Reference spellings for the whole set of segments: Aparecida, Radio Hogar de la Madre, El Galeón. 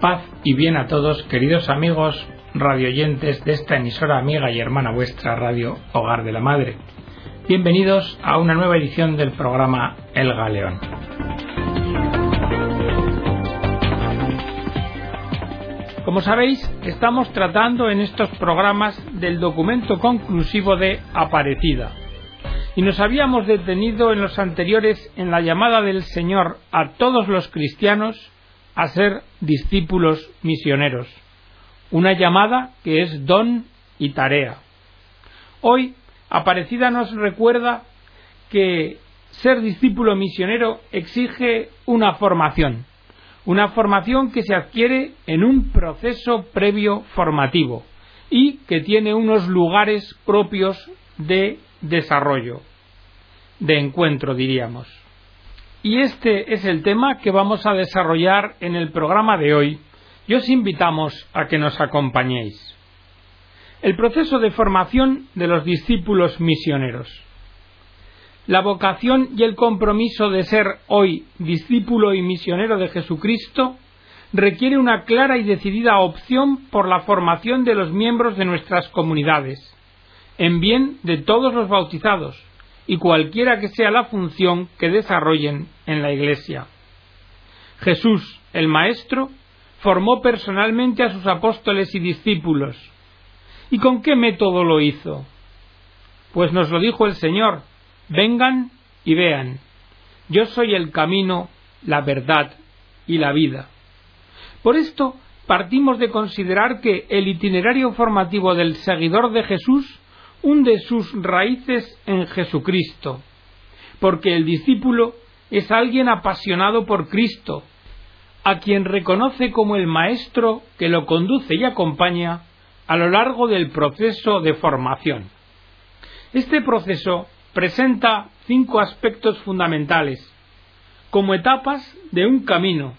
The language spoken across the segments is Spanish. Paz y bien a todos, queridos amigos radioyentes de esta emisora amiga y hermana vuestra, Radio Hogar de la Madre. Bienvenidos a una nueva edición del programa El Galeón. Como sabéis, estamos tratando en estos programas del documento conclusivo de Aparecida. Y nos habíamos detenido en los anteriores en la llamada del Señor a todos los cristianos a ser discípulos misioneros, una llamada que es don y tarea. Hoy Aparecida nos recuerda que ser discípulo misionero exige una formación que se adquiere en un proceso previo formativo y que tiene unos lugares propios de desarrollo, de encuentro, diríamos. Y este es el tema que vamos a desarrollar en el programa de hoy y os invitamos a que nos acompañéis. El proceso de formación de los discípulos misioneros. La vocación y el compromiso de ser hoy discípulo y misionero de Jesucristo requiere una clara y decidida opción por la formación de los miembros de nuestras comunidades, en bien de todos los bautizados, y cualquiera que sea la función que desarrollen en la Iglesia. Jesús, el Maestro, formó personalmente a sus apóstoles y discípulos. ¿Y con qué método lo hizo? Pues nos lo dijo el Señor: vengan y vean, yo soy el camino, la verdad y la vida. Por esto, partimos de considerar que el itinerario formativo del seguidor de Jesús hunde sus raíces en Jesucristo, porque el discípulo es alguien apasionado por Cristo, a quien reconoce como el maestro que lo conduce y acompaña a lo largo del proceso de formación. Este proceso presenta 5 aspectos fundamentales, como etapas de un camino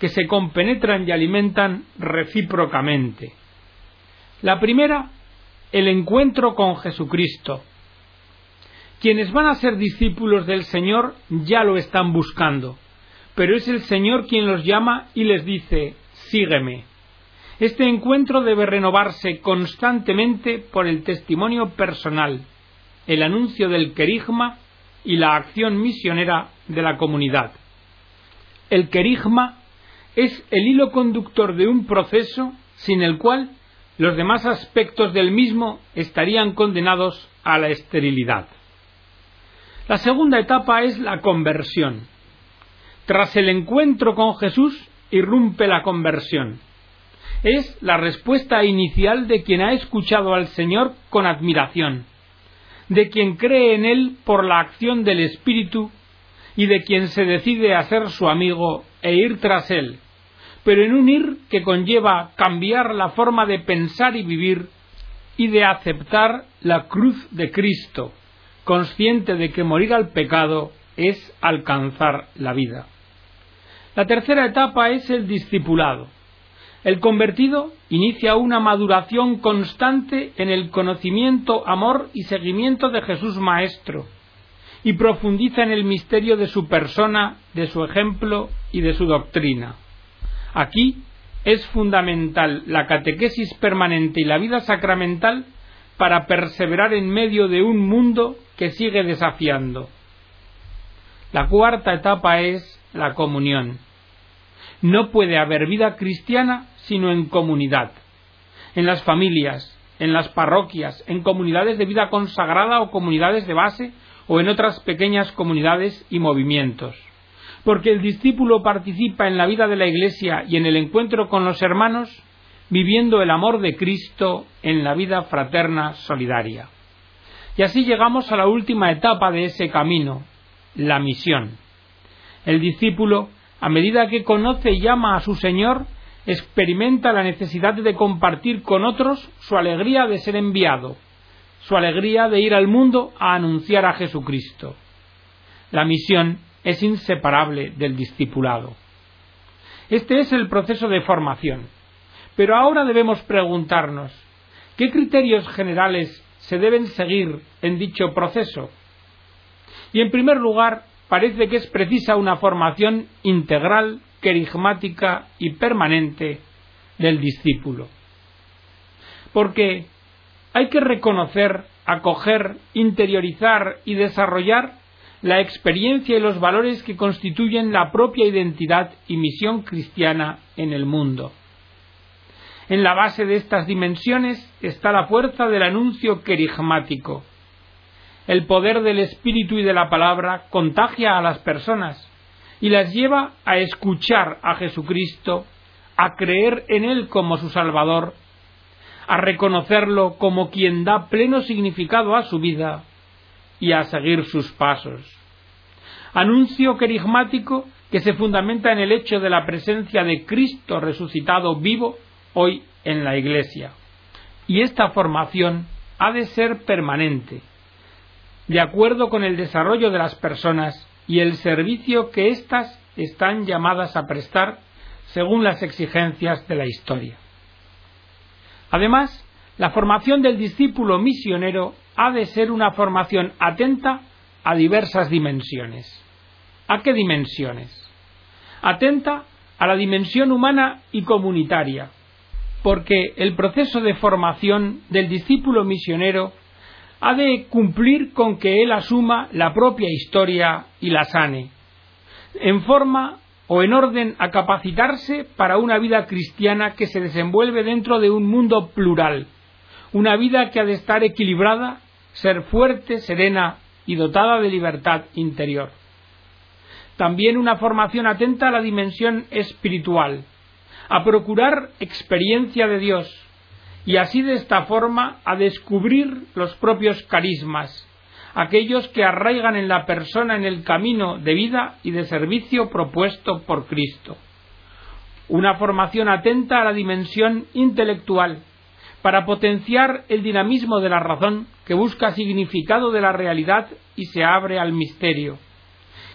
que se compenetran y alimentan recíprocamente. La primera, el encuentro con Jesucristo. Quienes van a ser discípulos del Señor ya lo están buscando, pero es el Señor quien los llama y les dice: sígueme. Este encuentro debe renovarse constantemente por el testimonio personal, el anuncio del querigma y la acción misionera de la comunidad. El querigma es el hilo conductor de un proceso sin el cual los demás aspectos del mismo estarían condenados a la esterilidad. La segunda etapa es la conversión. Tras el encuentro con Jesús irrumpe la conversión. Es la respuesta inicial de quien ha escuchado al Señor con admiración, de quien cree en Él por la acción del Espíritu y de quien se decide a ser su amigo e ir tras Él, pero en un ir que conlleva cambiar la forma de pensar y vivir y de aceptar la cruz de Cristo, consciente de que morir al pecado es alcanzar la vida. La tercera etapa es el discipulado. El convertido inicia una maduración constante en el conocimiento, amor y seguimiento de Jesús Maestro, y profundiza en el misterio de su persona, de su ejemplo y de su doctrina. Aquí es fundamental la catequesis permanente y la vida sacramental para perseverar en medio de un mundo que sigue desafiando. La cuarta etapa es la comunión. No puede haber vida cristiana sino en comunidad, en las familias, en las parroquias, en comunidades de vida consagrada o comunidades de base o en otras pequeñas comunidades y movimientos. Porque el discípulo participa en la vida de la Iglesia y en el encuentro con los hermanos, viviendo el amor de Cristo en la vida fraterna solidaria. Y así llegamos a la última etapa de ese camino, la misión. El discípulo, a medida que conoce y llama a su Señor, experimenta la necesidad de compartir con otros su alegría de ser enviado, su alegría de ir al mundo a anunciar a Jesucristo. La misión es inseparable del discipulado. Este es el proceso de formación. Pero ahora debemos preguntarnos, ¿qué criterios generales se deben seguir en dicho proceso? Y en primer lugar, parece que es precisa una formación integral querigmática y permanente del discípulo. Porque hay que reconocer, acoger, interiorizar y desarrollar la experiencia y los valores que constituyen la propia identidad y misión cristiana en el mundo. En la base de estas dimensiones está la fuerza del anuncio querigmático. El poder del Espíritu y de la palabra contagia a las personas y las lleva a escuchar a Jesucristo, a creer en Él como su Salvador, a reconocerlo como quien da pleno significado a su vida y a seguir sus pasos. Anuncio querigmático que se fundamenta en el hecho de la presencia de Cristo resucitado vivo hoy en la Iglesia. Y esta formación ha de ser permanente, de acuerdo con el desarrollo de las personas y el servicio que éstas están llamadas a prestar según las exigencias de la historia. Además, la formación del discípulo misionero ha de ser una formación atenta a diversas dimensiones. ¿A qué dimensiones? Atenta a la dimensión humana y comunitaria, porque el proceso de formación del discípulo misionero ha de cumplir con que él asuma la propia historia y la sane, en forma o en orden a capacitarse para una vida cristiana que se desenvuelve dentro de un mundo plural, una vida que ha de estar equilibrada, ser fuerte, serena y dotada de libertad interior. También una formación atenta a la dimensión espiritual, a procurar experiencia de Dios, y así de esta forma a descubrir los propios carismas, aquellos que arraigan en la persona en el camino de vida y de servicio propuesto por Cristo. Una formación atenta a la dimensión intelectual, para potenciar el dinamismo de la razón que busca significado de la realidad y se abre al misterio,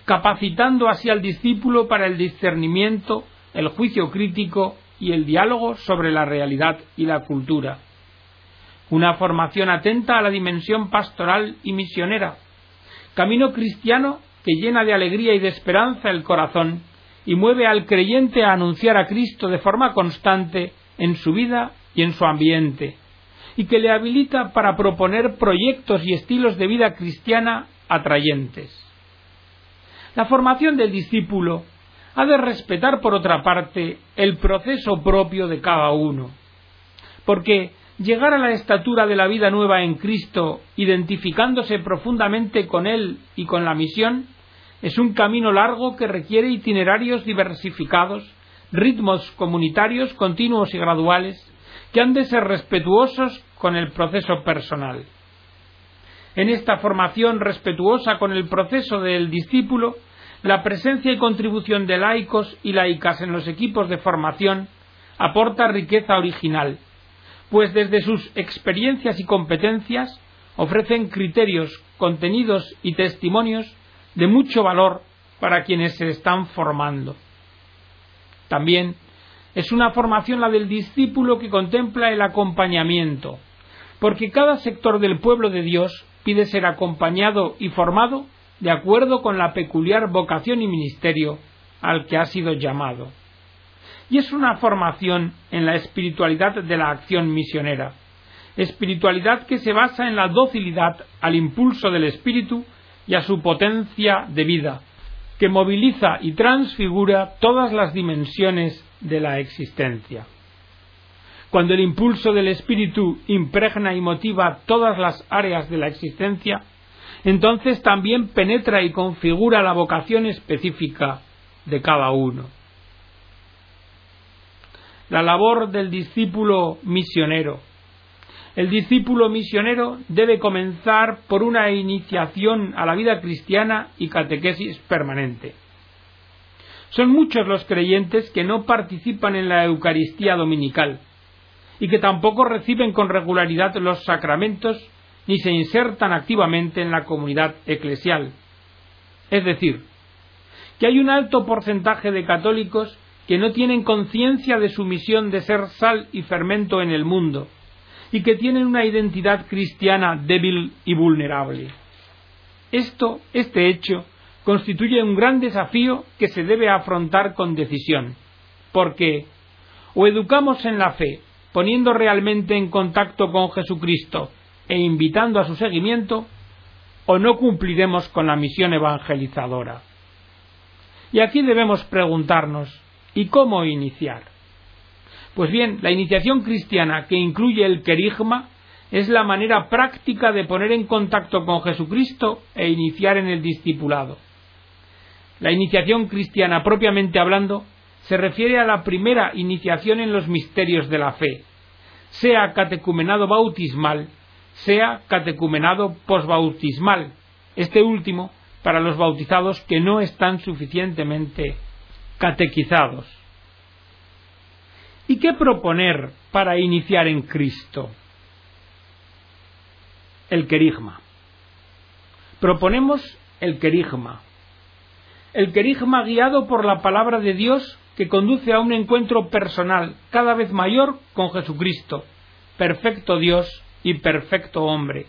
capacitando así al discípulo para el discernimiento, el juicio crítico y el diálogo sobre la realidad y la cultura. Una formación atenta a la dimensión pastoral y misionera, camino cristiano que llena de alegría y de esperanza el corazón y mueve al creyente a anunciar a Cristo de forma constante en su vida y en su ambiente, y que le habilita para proponer proyectos y estilos de vida cristiana atrayentes. La formación del discípulo ha de respetar, por otra parte, el proceso propio de cada uno, porque llegar a la estatura de la vida nueva en Cristo, identificándose profundamente con Él y con la misión, es un camino largo que requiere itinerarios diversificados, ritmos comunitarios continuos y graduales, que han de ser respetuosos con el proceso personal. En esta formación respetuosa con el proceso del discípulo, la presencia y contribución de laicos y laicas en los equipos de formación aporta riqueza original, pues desde sus experiencias y competencias ofrecen criterios, contenidos y testimonios de mucho valor para quienes se están formando. También es una formación la del discípulo que contempla el acompañamiento, porque cada sector del pueblo de Dios pide ser acompañado y formado de acuerdo con la peculiar vocación y ministerio al que ha sido llamado. Y es una formación en la espiritualidad de la acción misionera, espiritualidad que se basa en la docilidad al impulso del Espíritu y a su potencia de vida, que moviliza y transfigura todas las dimensiones de la existencia. Cuando el impulso del Espíritu impregna y motiva todas las áreas de la existencia, entonces también penetra y configura la vocación específica de cada uno. La labor del discípulo misionero. El discípulo misionero debe comenzar por una iniciación a la vida cristiana y catequesis permanente. Son muchos los creyentes que no participan en la Eucaristía dominical y que tampoco reciben con regularidad los sacramentos ni se insertan activamente en la comunidad eclesial. Es decir, que hay un alto porcentaje de católicos que no tienen conciencia de su misión de ser sal y fermento en el mundo y que tienen una identidad cristiana débil y vulnerable. Este hecho constituye un gran desafío que se debe afrontar con decisión, porque o educamos en la fe, poniendo realmente en contacto con Jesucristo e invitando a su seguimiento, o no cumpliremos con la misión evangelizadora. Y aquí debemos preguntarnos, ¿y cómo iniciar? Pues bien, la iniciación cristiana, que incluye el querigma, es la manera práctica de poner en contacto con Jesucristo e iniciar en el discipulado. La iniciación cristiana, propiamente hablando, se refiere a la primera iniciación en los misterios de la fe, sea catecumenado bautismal, sea catecumenado posbautismal, este último para los bautizados que no están suficientemente catequizados. ¿Y qué proponer para iniciar en Cristo? El querigma. Proponemos el querigma. El querigma guiado por la palabra de Dios que conduce a un encuentro personal cada vez mayor con Jesucristo, perfecto Dios y perfecto hombre,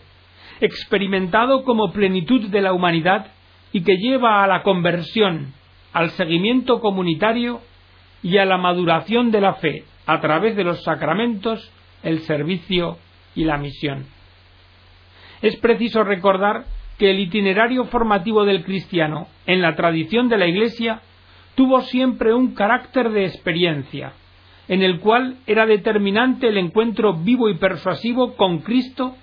experimentado como plenitud de la humanidad y que lleva a la conversión, al seguimiento comunitario y a la maduración de la fe a través de los sacramentos, el servicio y la misión. Es preciso recordar que el itinerario formativo del cristiano en la tradición de la Iglesia tuvo siempre un carácter de experiencia, en el cual era determinante el encuentro vivo y persuasivo con Cristo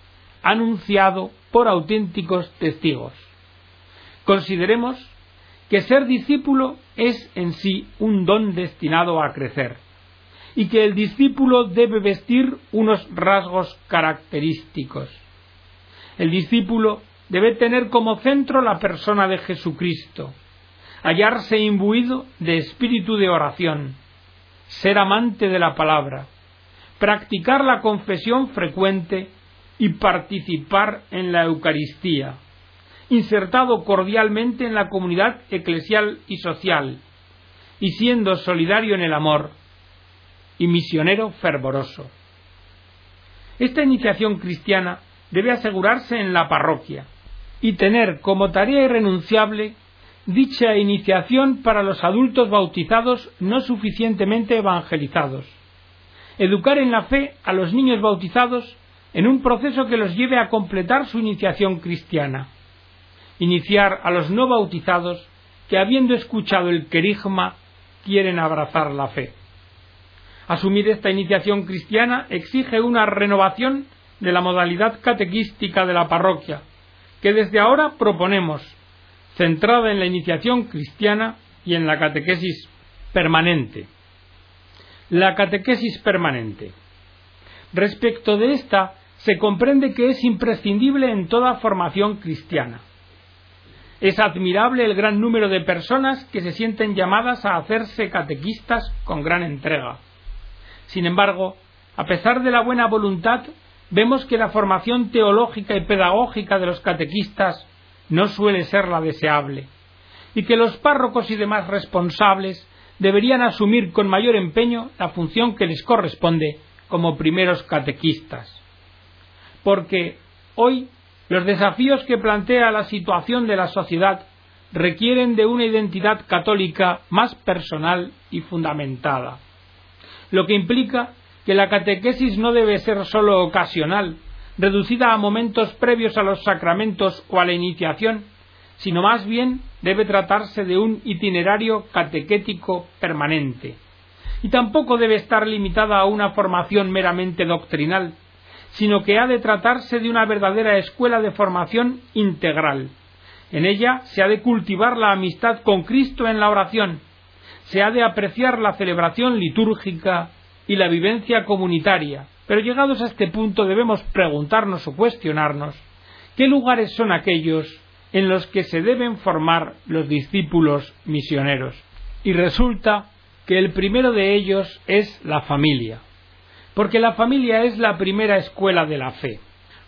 anunciado por auténticos testigos. Consideremos que ser discípulo es en sí un don destinado a crecer, y que el discípulo debe vestir unos rasgos característicos. El discípulo debe tener como centro la persona de Jesucristo, hallarse imbuido de espíritu de oración, ser amante de la palabra, practicar la confesión frecuente y participar en la Eucaristía, insertado cordialmente en la comunidad eclesial y social, y siendo solidario en el amor y misionero fervoroso. Esta iniciación cristiana debe asegurarse en la parroquia y tener como tarea irrenunciable dicha iniciación para los adultos bautizados no suficientemente evangelizados. Educar en la fe a los niños bautizados en un proceso que los lleve a completar su iniciación cristiana. Iniciar a los no bautizados que, habiendo escuchado el querigma, quieren abrazar la fe. Asumir esta iniciación cristiana exige una renovación de la modalidad catequística de la parroquia, que desde ahora proponemos, centrada en la iniciación cristiana y en la catequesis permanente. La catequesis permanente. Respecto de esta, se comprende que es imprescindible en toda formación cristiana. Es admirable el gran número de personas que se sienten llamadas a hacerse catequistas con gran entrega. Sin embargo, a pesar de la buena voluntad, vemos que la formación teológica y pedagógica de los catequistas no suele ser la deseable, y que los párrocos y demás responsables deberían asumir con mayor empeño la función que les corresponde como primeros catequistas. Porque hoy los desafíos que plantea la situación de la sociedad requieren de una identidad católica más personal y fundamentada, lo que implica que la catequesis no debe ser solo ocasional, reducida a momentos previos a los sacramentos o a la iniciación, sino más bien debe tratarse de un itinerario catequético permanente. Y tampoco debe estar limitada a una formación meramente doctrinal, sino que ha de tratarse de una verdadera escuela de formación integral. En ella se ha de cultivar la amistad con Cristo en la oración, se ha de apreciar la celebración litúrgica y la vivencia comunitaria. Pero llegados a este punto debemos preguntarnos o cuestionarnos qué lugares son aquellos en los que se deben formar los discípulos misioneros. Y resulta que el primero de ellos es la familia, porque la familia es la primera escuela de la fe,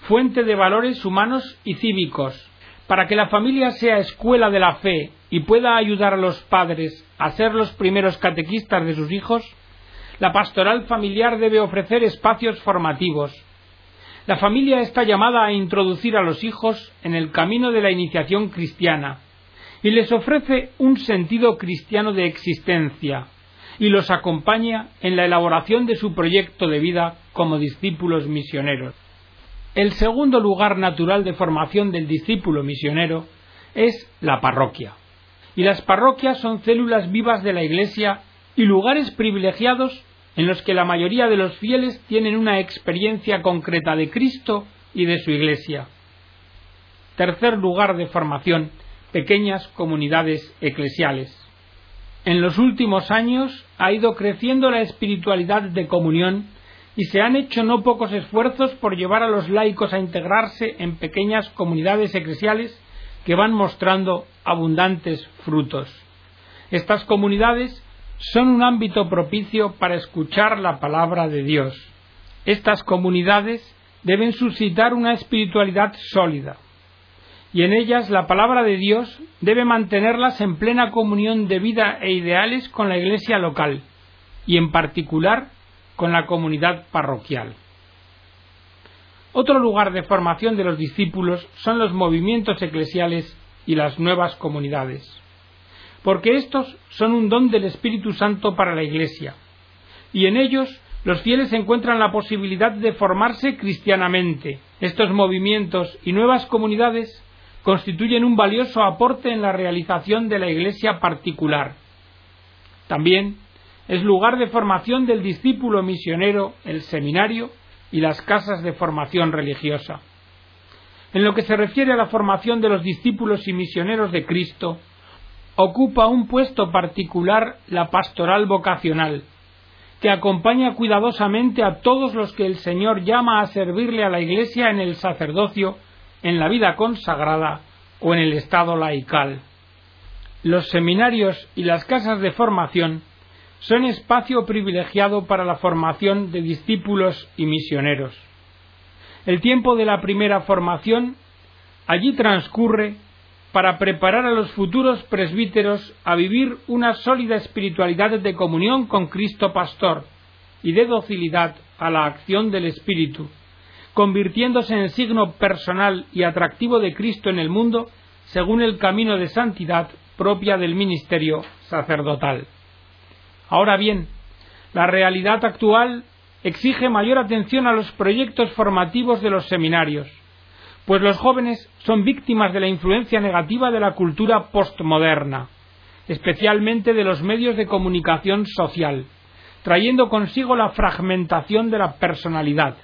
fuente de valores humanos y cívicos. Para que la familia sea escuela de la fe y pueda ayudar a los padres a ser los primeros catequistas de sus hijos, la pastoral familiar debe ofrecer espacios formativos. La familia está llamada a introducir a los hijos en el camino de la iniciación cristiana y les ofrece un sentido cristiano de existencia y los acompaña en la elaboración de su proyecto de vida como discípulos misioneros. El segundo lugar natural de formación del discípulo misionero es la parroquia. Y las parroquias son células vivas de la Iglesia y lugares privilegiados en los que la mayoría de los fieles tienen una experiencia concreta de Cristo y de su Iglesia. Tercer lugar de formación, pequeñas comunidades eclesiales. En los últimos años ha ido creciendo la espiritualidad de comunión y se han hecho no pocos esfuerzos por llevar a los laicos a integrarse en pequeñas comunidades eclesiales que van mostrando abundantes frutos. Estas comunidades son un ámbito propicio para escuchar la palabra de Dios. Estas comunidades deben suscitar una espiritualidad sólida, y en ellas la palabra de Dios debe mantenerlas en plena comunión de vida e ideales con la iglesia local, y en particular con la comunidad parroquial. Otro lugar de formación de los discípulos son los movimientos eclesiales y las nuevas comunidades, porque estos son un don del Espíritu Santo para la Iglesia, y en ellos los fieles encuentran la posibilidad de formarse cristianamente. Estos movimientos y nuevas comunidades constituyen un valioso aporte en la realización de la Iglesia particular. También es lugar de formación del discípulo misionero el seminario y las casas de formación religiosa. En lo que se refiere a la formación de los discípulos y misioneros de Cristo, ocupa un puesto particular la pastoral vocacional, que acompaña cuidadosamente a todos los que el Señor llama a servirle a la Iglesia en el sacerdocio, en la vida consagrada o en el estado laical. Los seminarios y las casas de formación son espacio privilegiado para la formación de discípulos y misioneros. El tiempo de la primera formación allí transcurre para preparar a los futuros presbíteros a vivir una sólida espiritualidad de comunión con Cristo Pastor y de docilidad a la acción del Espíritu, convirtiéndose en signo personal y atractivo de Cristo en el mundo según el camino de santidad propia del ministerio sacerdotal. Ahora bien, la realidad actual exige mayor atención a los proyectos formativos de los seminarios, pues los jóvenes son víctimas de la influencia negativa de la cultura postmoderna, especialmente de los medios de comunicación social, trayendo consigo la fragmentación de la personalidad,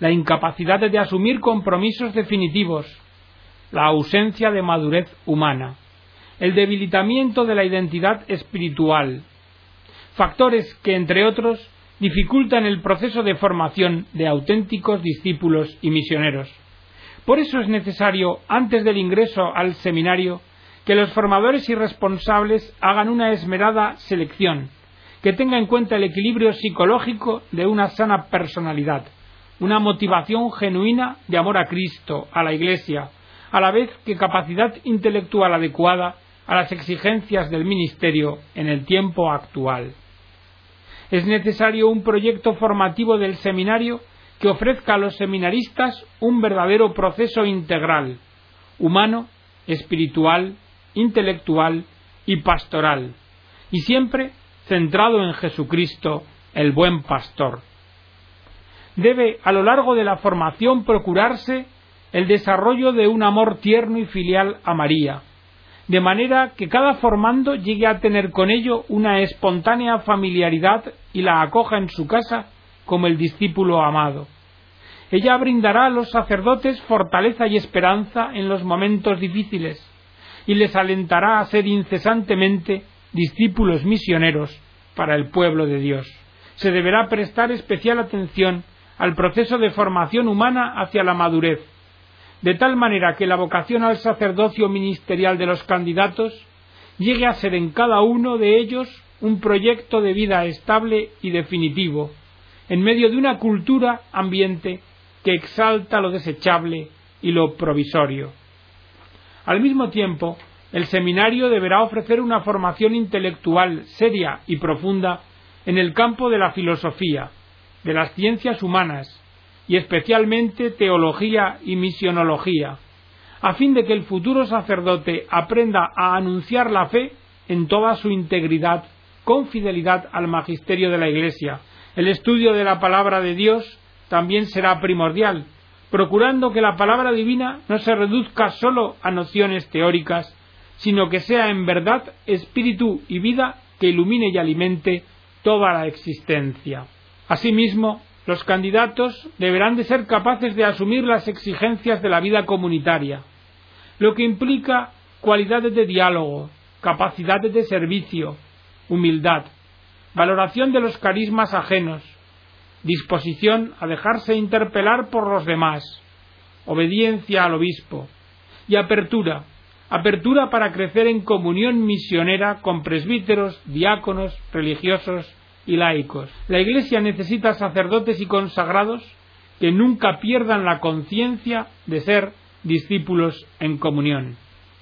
la incapacidad de asumir compromisos definitivos, la ausencia de madurez humana, el debilitamiento de la identidad espiritual, factores que, entre otros, dificultan el proceso de formación de auténticos discípulos y misioneros. Por eso es necesario, antes del ingreso al seminario, que los formadores y responsables hagan una esmerada selección, que tenga en cuenta el equilibrio psicológico de una sana personalidad, una motivación genuina de amor a Cristo, a la Iglesia, a la vez que capacidad intelectual adecuada a las exigencias del ministerio en el tiempo actual. Es necesario un proyecto formativo del seminario que ofrezca a los seminaristas un verdadero proceso integral, humano, espiritual, intelectual y pastoral, y siempre centrado en Jesucristo, el buen pastor. Debe, a lo largo de la formación, procurarse el desarrollo de un amor tierno y filial a María, de manera que cada formando llegue a tener con ello una espontánea familiaridad y la acoja en su casa como el discípulo amado. Ella brindará a los sacerdotes fortaleza y esperanza en los momentos difíciles y les alentará a ser incesantemente discípulos misioneros para el pueblo de Dios. Se deberá prestar especial atención al proceso de formación humana hacia la madurez, de tal manera que la vocación al sacerdocio ministerial de los candidatos llegue a ser en cada uno de ellos un proyecto de vida estable y definitivo, en medio de una cultura ambiente que exalta lo desechable y lo provisorio. Al mismo tiempo, el seminario deberá ofrecer una formación intelectual seria y profunda en el campo de la filosofía, de las ciencias humanas y especialmente teología y misionología, a fin de que el futuro sacerdote aprenda a anunciar la fe en toda su integridad, con fidelidad al magisterio de la Iglesia. El estudio de la palabra de Dios también será primordial, procurando que la palabra divina no se reduzca solo a nociones teóricas, sino que sea en verdad espíritu y vida que ilumine y alimente toda la existencia. Asimismo, los candidatos deberán de ser capaces de asumir las exigencias de la vida comunitaria, lo que implica cualidades de diálogo, capacidades de servicio, humildad, valoración de los carismas ajenos, disposición a dejarse interpelar por los demás, obediencia al obispo y apertura para crecer en comunión misionera con presbíteros, diáconos, religiosos y laicos. La Iglesia necesita sacerdotes y consagrados que nunca pierdan la conciencia de ser discípulos en comunión.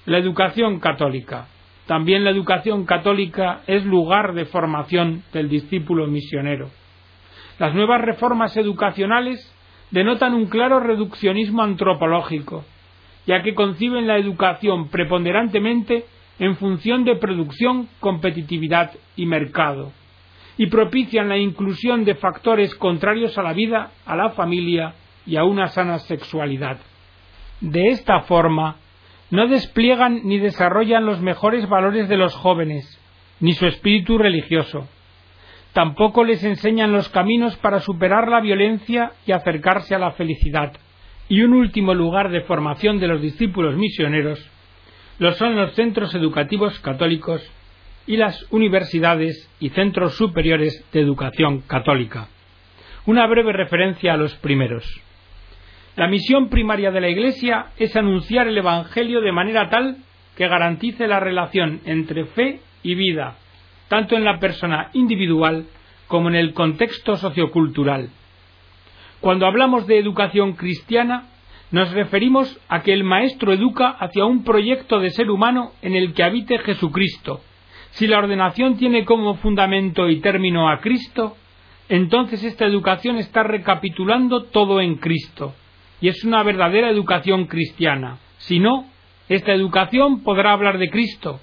La educación católica. También la educación católica es lugar de formación del discípulo misionero. Las nuevas reformas educacionales denotan un claro reduccionismo antropológico, ya que conciben la educación preponderantemente en función de producción, competitividad y mercado, y propician la inclusión de factores contrarios a la vida, a la familia y a una sana sexualidad. De esta forma, no despliegan ni desarrollan los mejores valores de los jóvenes, ni su espíritu religioso. Tampoco les enseñan los caminos para superar la violencia y acercarse a la felicidad. Y un último lugar de formación de los discípulos misioneros lo son los centros educativos católicos y las universidades y centros superiores de educación católica. Una breve referencia a los primeros. La misión primaria de la Iglesia es anunciar el Evangelio de manera tal que garantice la relación entre fe y vida, tanto en la persona individual como en el contexto sociocultural. Cuando hablamos de educación cristiana, nos referimos a que el maestro educa hacia un proyecto de ser humano en el que habite Jesucristo. Si la ordenación tiene como fundamento y término a Cristo, entonces esta educación está recapitulando todo en Cristo, y es una verdadera educación cristiana. Si no, esta educación podrá hablar de Cristo,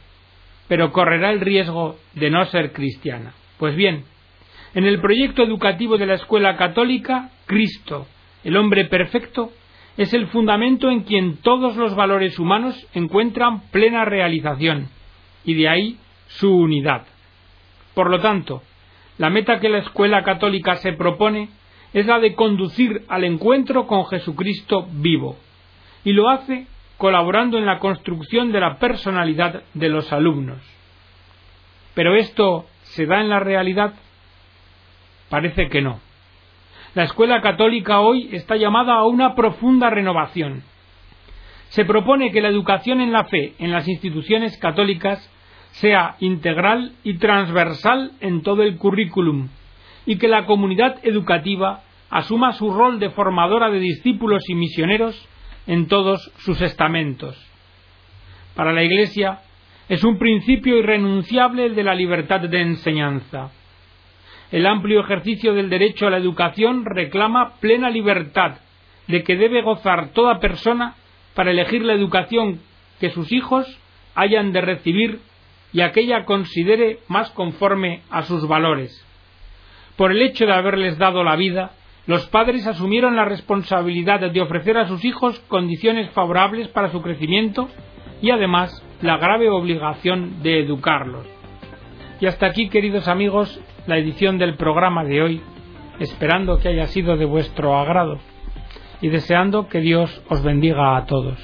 pero correrá el riesgo de no ser cristiana. Pues bien, en el proyecto educativo de la escuela católica, Cristo, el hombre perfecto, es el fundamento en quien todos los valores humanos encuentran plena realización, y de ahí su unidad. Por lo tanto, la meta que la escuela católica se propone es la de conducir al encuentro con Jesucristo vivo, y lo hace colaborando en la construcción de la personalidad de los alumnos. ¿Pero esto se da en la realidad? Parece que no. La escuela católica hoy está llamada a una profunda renovación. Se propone que la educación en la fe en las instituciones católicas sea integral y transversal en todo el currículum, y que la comunidad educativa asuma su rol de formadora de discípulos y misioneros en todos sus estamentos. Para la Iglesia es un principio irrenunciable el de la libertad de enseñanza. El amplio ejercicio del derecho a la educación reclama plena libertad de que debe gozar toda persona para elegir la educación que sus hijos hayan de recibir y aquella considere más conforme a sus valores. Por el hecho de haberles dado la vida, los padres asumieron la responsabilidad de ofrecer a sus hijos condiciones favorables para su crecimiento y además la grave obligación de educarlos. Y hasta aquí, queridos amigos, la edición del programa de hoy, esperando que haya sido de vuestro agrado y deseando que Dios os bendiga a todos.